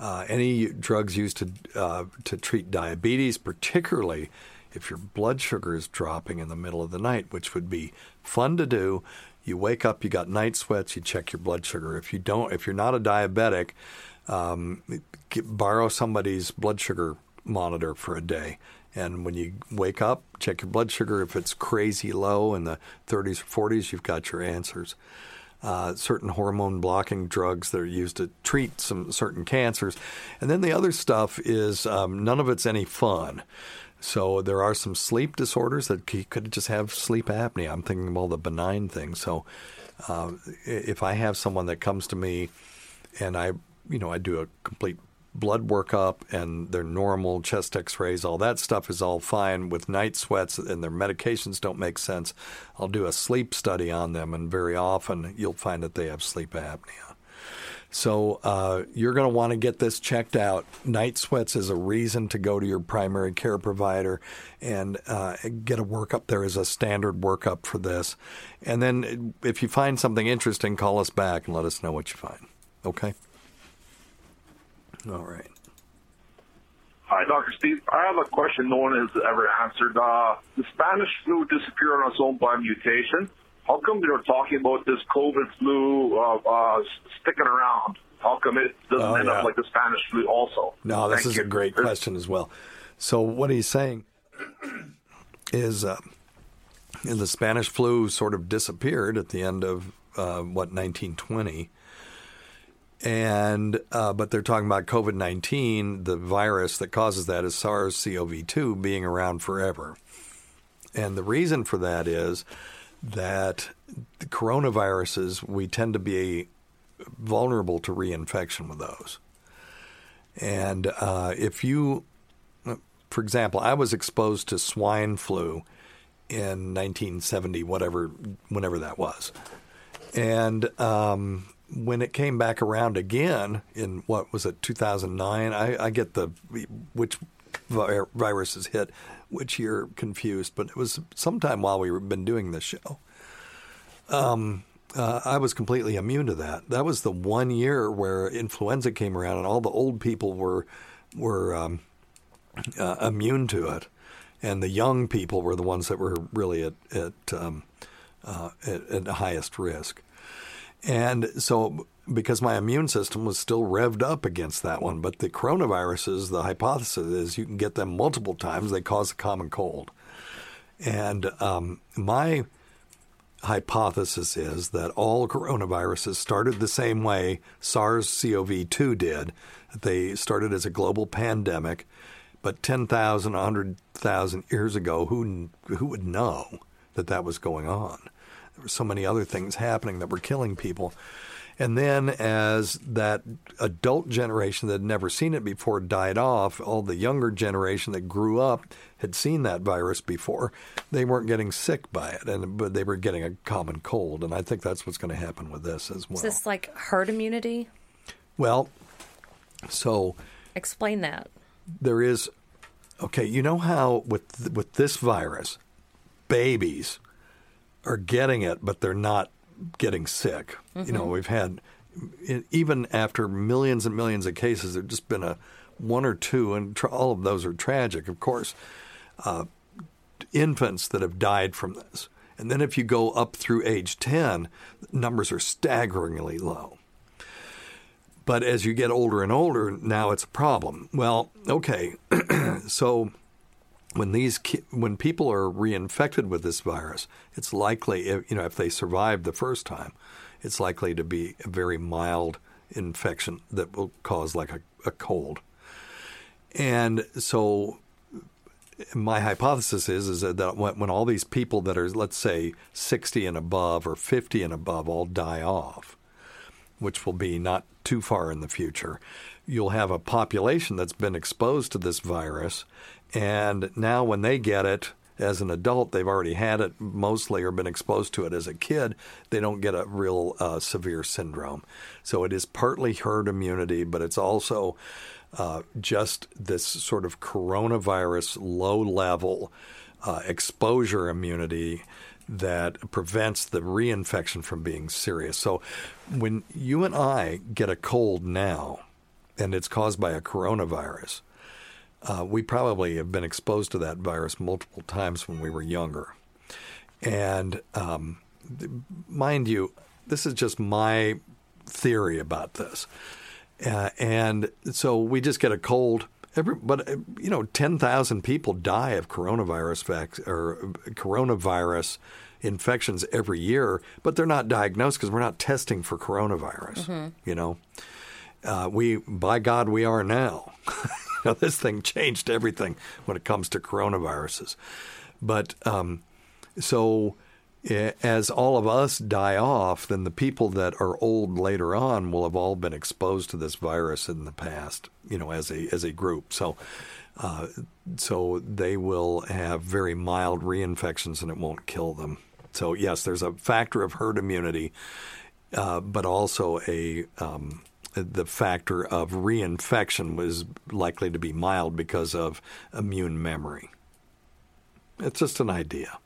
Any drugs used to treat diabetes, particularly if your blood sugar is dropping in the middle of the night, which would be fun to do. You wake up, you got night sweats, you check your blood sugar. If you're not a diabetic, borrow somebody's blood sugar monitor for a day. And when you wake up, check your blood sugar. If it's crazy low in the 30s or 40s, you've got your answers. Certain hormone-blocking drugs that are used to treat some certain cancers. And then the other stuff is none of it's any fun. So there are some sleep disorders that you could just have sleep apnea. I'm thinking of all the benign things. So if I have someone that comes to me and I do a complete blood workup and their normal chest x-rays, all that stuff is all fine with night sweats and their medications don't make sense, I'll do a sleep study on them, and very often you'll find that they have sleep apnea. So you're going to want to get this checked out. Night sweats is a reason to go to your primary care provider and get a workup. There is a standard workup for this. And then if you find something interesting, call us back and let us know what you find. Okay? All right. Hi, Dr. Steve. I have a question no one has ever answered. The Spanish flu disappeared on its own by mutation. How come they're talking about this COVID flu sticking around? How come it doesn't end up like the Spanish flu also? No, this is a great question as well. So what he's saying is the Spanish flu sort of disappeared at the end of, 1920. And but they're talking about COVID-19, the virus that causes that is SARS-CoV-2 being around forever. And the reason for that is that the coronaviruses, we tend to be vulnerable to reinfection with those. And if you, for example, I was exposed to swine flu in 1970, whenever that was. And when it came back around again in, 2009, I get which viruses hit which year confused, but it was sometime while we've been doing this show. I was completely immune to that. That was the one year where influenza came around and all the old people were immune to it, and the young people were the ones that were really at the highest risk. And so, because my immune system was still revved up against that one. But the coronaviruses, the hypothesis is you can get them multiple times. They cause a common cold. And my hypothesis is that all coronaviruses started the same way SARS-CoV-2 did. They started as a global pandemic. But 10,000, 100,000 years ago, who would know that that was going on? There were so many other things happening that were killing people. And then as that adult generation that had never seen it before died off, all the younger generation that grew up had seen that virus before. They weren't getting sick by it, but they were getting a common cold. And I think that's what's going to happen with this as well. Is this like herd immunity? Well, so... Explain that. There is... Okay, you know how with this virus, babies are getting it, but they're not getting sick. Mm-hmm. You know, we've had, even after millions and millions of cases, there's just been one or two, and all of those are tragic, of course, infants that have died from this. And then if you go up through age 10, numbers are staggeringly low. But as you get older and older, now it's a problem. Well, okay, so... When people are reinfected with this virus, it's likely, if they survive the first time, it's likely to be a very mild infection that will cause like a cold. And so my hypothesis is that when all these people that are, let's say, 60 and above or 50 and above all die off, which will be not too far in the future, you'll have a population that's been exposed to this virus. And now when they get it as an adult, they've already had it mostly or been exposed to it as a kid. They don't get a real severe syndrome. So it is partly herd immunity, but it's also just this sort of coronavirus low-level exposure immunity that prevents the reinfection from being serious. So when you and I get a cold now and it's caused by a coronavirus, we probably have been exposed to that virus multiple times when we were younger. And mind you, this is just my theory about this. And so we just get a cold. But 10,000 people die of coronavirus infections every year, but they're not diagnosed because we're not testing for coronavirus. Mm-hmm. By God, we are now. Now, this thing changed everything when it comes to coronaviruses. But so as all of us die off, then the people that are old later on will have all been exposed to this virus in the past, you know, as a group. So they will have very mild reinfections and it won't kill them. So, yes, there's a factor of herd immunity, but also the factor of reinfection was likely to be mild because of immune memory. It's just an idea.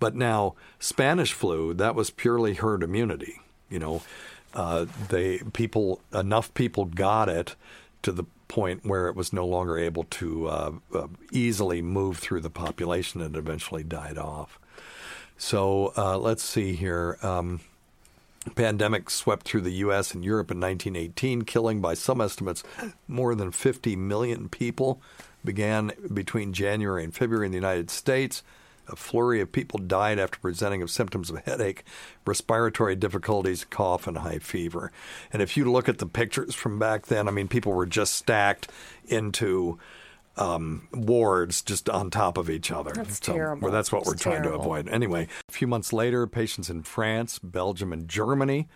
But now, Spanish flu, that was purely herd immunity. You know, enough people got it to the point where it was no longer able to easily move through the population and eventually died off. So let's see here. Pandemic swept through the U.S. and Europe in 1918, killing by some estimates more than 50 million people. Began between January and February in the United States. A flurry of people died after presenting of symptoms of headache, respiratory difficulties, cough, and high fever. And if you look at the pictures from back then, I mean, people were just stacked into wards just on top of each other. That's terrible. Well, that's what we're trying to avoid. Anyway, a few months later, patients in France, Belgium, and Germany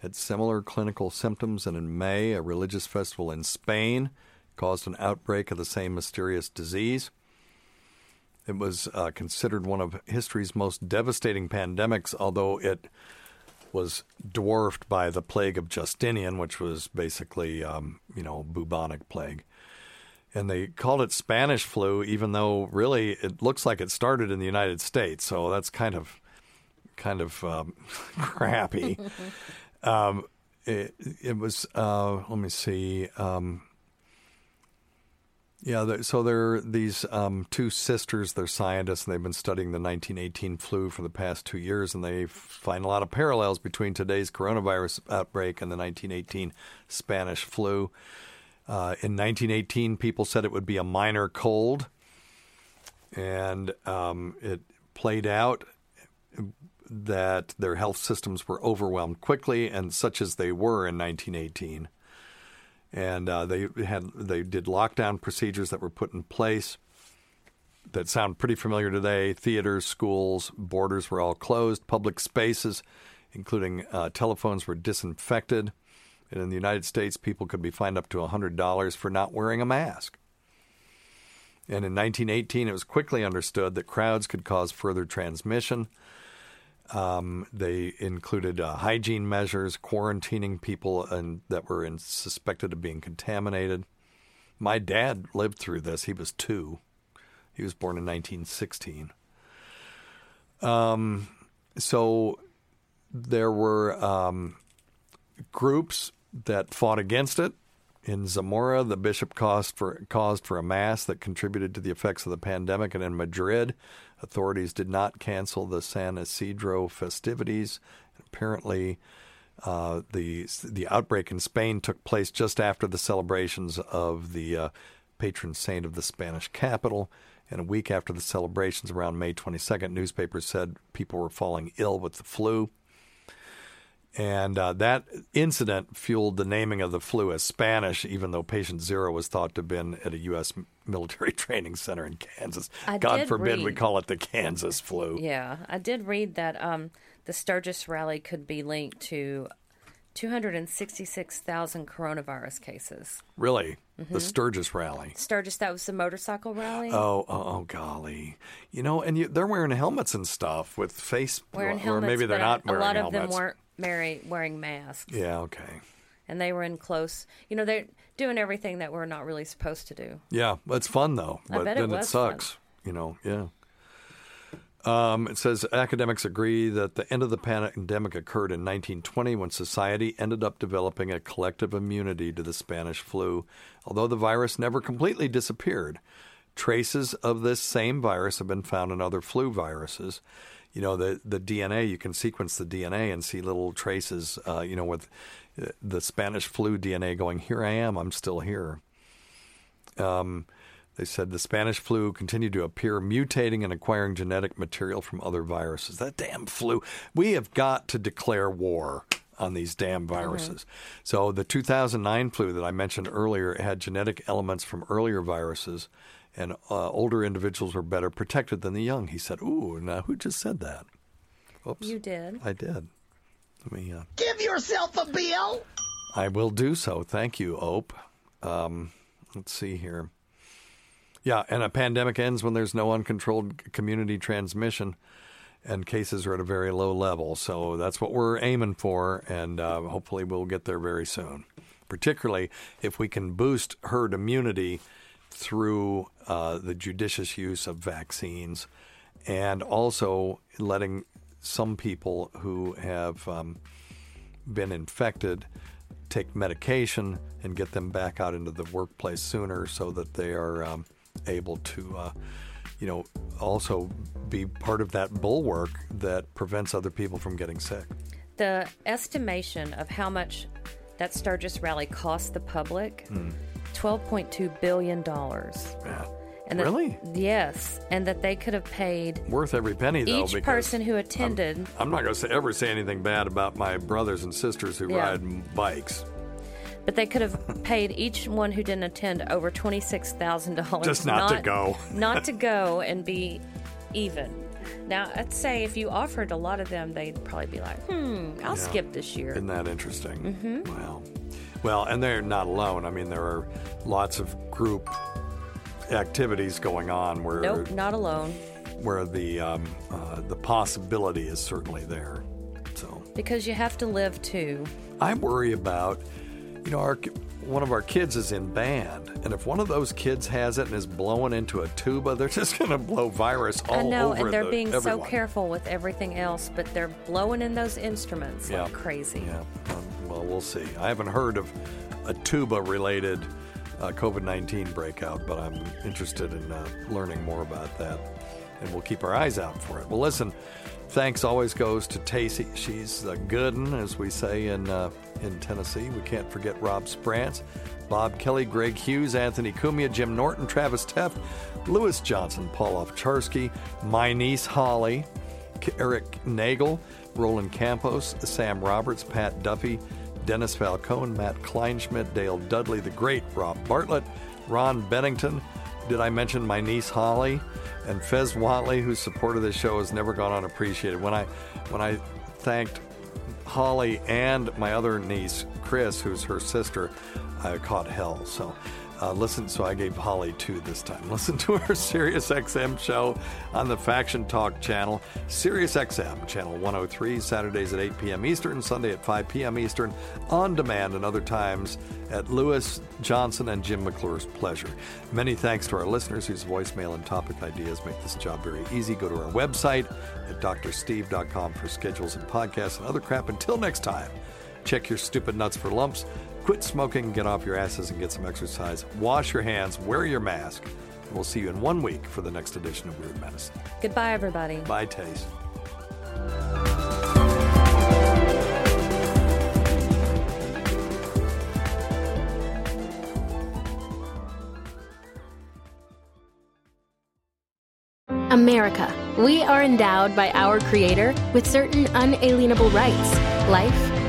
had similar clinical symptoms. And in May, a religious festival in Spain caused an outbreak of the same mysterious disease. It was considered one of history's most devastating pandemics, although it was dwarfed by the plague of Justinian, which was basically, bubonic plague. And they called it Spanish flu, even though really it looks like it started in the United States. So that's kind of crappy. It was, let me see. So there are these two sisters, they're scientists, and they've been studying the 1918 flu for the past 2 years, and they find a lot of parallels between today's coronavirus outbreak and the 1918 Spanish flu. In 1918, people said it would be a minor cold, and it played out that their health systems were overwhelmed quickly, and such as they were in 1918. And they did lockdown procedures that were put in place that sound pretty familiar today. Theaters, schools, borders were all closed. Public spaces, including telephones, were disinfected. And in the United States, people could be fined up to $100 for not wearing a mask. And in 1918, it was quickly understood that crowds could cause further transmission. They included hygiene measures, quarantining people that were suspected of being contaminated. My dad lived through this. He was 2. He was born in 1916. So there were groups that fought against it. In Zamora, the bishop caused for a mass that contributed to the effects of the pandemic. And in Madrid, authorities did not cancel the San Isidro festivities. Apparently, the outbreak in Spain took place just after the celebrations of the patron saint of the Spanish capital. And a week after the celebrations, around May 22nd, newspapers said people were falling ill with the flu. And that incident fueled the naming of the flu as Spanish, even though patient zero was thought to have been at a U.S. military training center in Kansas. God forbid we call it the Kansas flu. Yeah, I did read that the Sturgis rally could be linked to 266,000 coronavirus cases. Really? Mm-hmm. The Sturgis rally? Sturgis, that was the motorcycle rally? Oh, golly. You know, and they're wearing helmets and stuff with face... Wearing helmets, or maybe they're not wearing helmets. A lot of them weren't. Wearing masks. Yeah, okay. And they were in close... You know, they're doing everything that we're not really supposed to do. Yeah, it's fun, though. But then it sucks. Fun. You know, yeah. It says academics agree that the end of the pandemic occurred in 1920 when society ended up developing a collective immunity to the Spanish flu, although the virus never completely disappeared. Traces of this same virus have been found in other flu viruses. You know, the DNA, you can sequence the DNA and see little traces, with the Spanish flu DNA going, here I am, I'm still here. They said the Spanish flu continued to appear, mutating and acquiring genetic material from other viruses. That damn flu. We have got to declare war on these damn viruses. Mm-hmm. So the 2009 flu that I mentioned earlier had genetic elements from earlier viruses. And older individuals were better protected than the young, he said. Ooh, now who just said that? Oops. You did. I did. Let me give yourself a bill. I will do so. Thank you, Ope. Let's see here. Yeah, and a pandemic ends when there's no uncontrolled community transmission and cases are at a very low level. So that's what we're aiming for, and hopefully we'll get there very soon, particularly if we can boost herd immunity through the judicious use of vaccines and also letting some people who have been infected take medication and get them back out into the workplace sooner so that they are able to, also be part of that bulwark that prevents other people from getting sick. The estimation of how much that Sturgis rally cost the public, $12.2 billion. Yeah. And that, really? Yes, and that they could have paid worth every penny though. Each person who attended. I'm not going to ever say anything bad about my brothers and sisters who ride bikes. But they could have paid each one who didn't attend over $26,000 just not to go, not to go and be even. Now, I'd say if you offered a lot of them, they'd probably be like, I'll skip this year. Isn't that interesting? Mm-hmm. Wow. Well, and they're not alone. I mean, there are lots of group activities going on where not alone, where the possibility is certainly there. So because you have to live too. I worry about one of our kids is in band, and if one of those kids has it and is blowing into a tuba, they're just going to blow virus all over. I know, and they're being everyone. So careful with everything else, but they're blowing in those instruments like crazy. Yeah. Well, we'll see. I haven't heard of a tuba-related COVID-19 breakout, but I'm interested in learning more about that, and we'll keep our eyes out for it. Well, listen, thanks always goes to Tacie. She's the good'un, as we say in Tennessee. We can't forget Rob Sprance, Bob Kelly, Greg Hughes, Anthony Cumia, Jim Norton, Travis Teff, Lewis Johnson, Paul Ofcharsky, my niece Holly, Eric Nagel, Roland Campos, Sam Roberts, Pat Duffy, Dennis Falcone, Matt Kleinschmidt, Dale Dudley, the great Rob Bartlett, Ron Bennington. Did I mention my niece Holly? And Fez Watley, whose support of this show has never gone unappreciated. When I thanked Holly and my other niece, Chris, who's her sister, I caught hell. So I gave Holly 2 this time. Listen to our Sirius XM show on the Faction Talk channel, Sirius XM, channel 103, Saturdays at 8 p.m. Eastern, Sunday at 5 p.m. Eastern, on demand and other times at Lewis Johnson and Jim McClure's pleasure. Many thanks to our listeners whose voicemail and topic ideas make this job very easy. Go to our website at drsteve.com for schedules and podcasts and other crap. Until next time, check your stupid nuts for lumps. Quit smoking, get off your asses, and get some exercise. Wash your hands, wear your mask. And we'll see you in 1 week for the next edition of Weird Medicine. Goodbye, everybody. Bye, Tace. America. We are endowed by our Creator with certain unalienable rights. Life,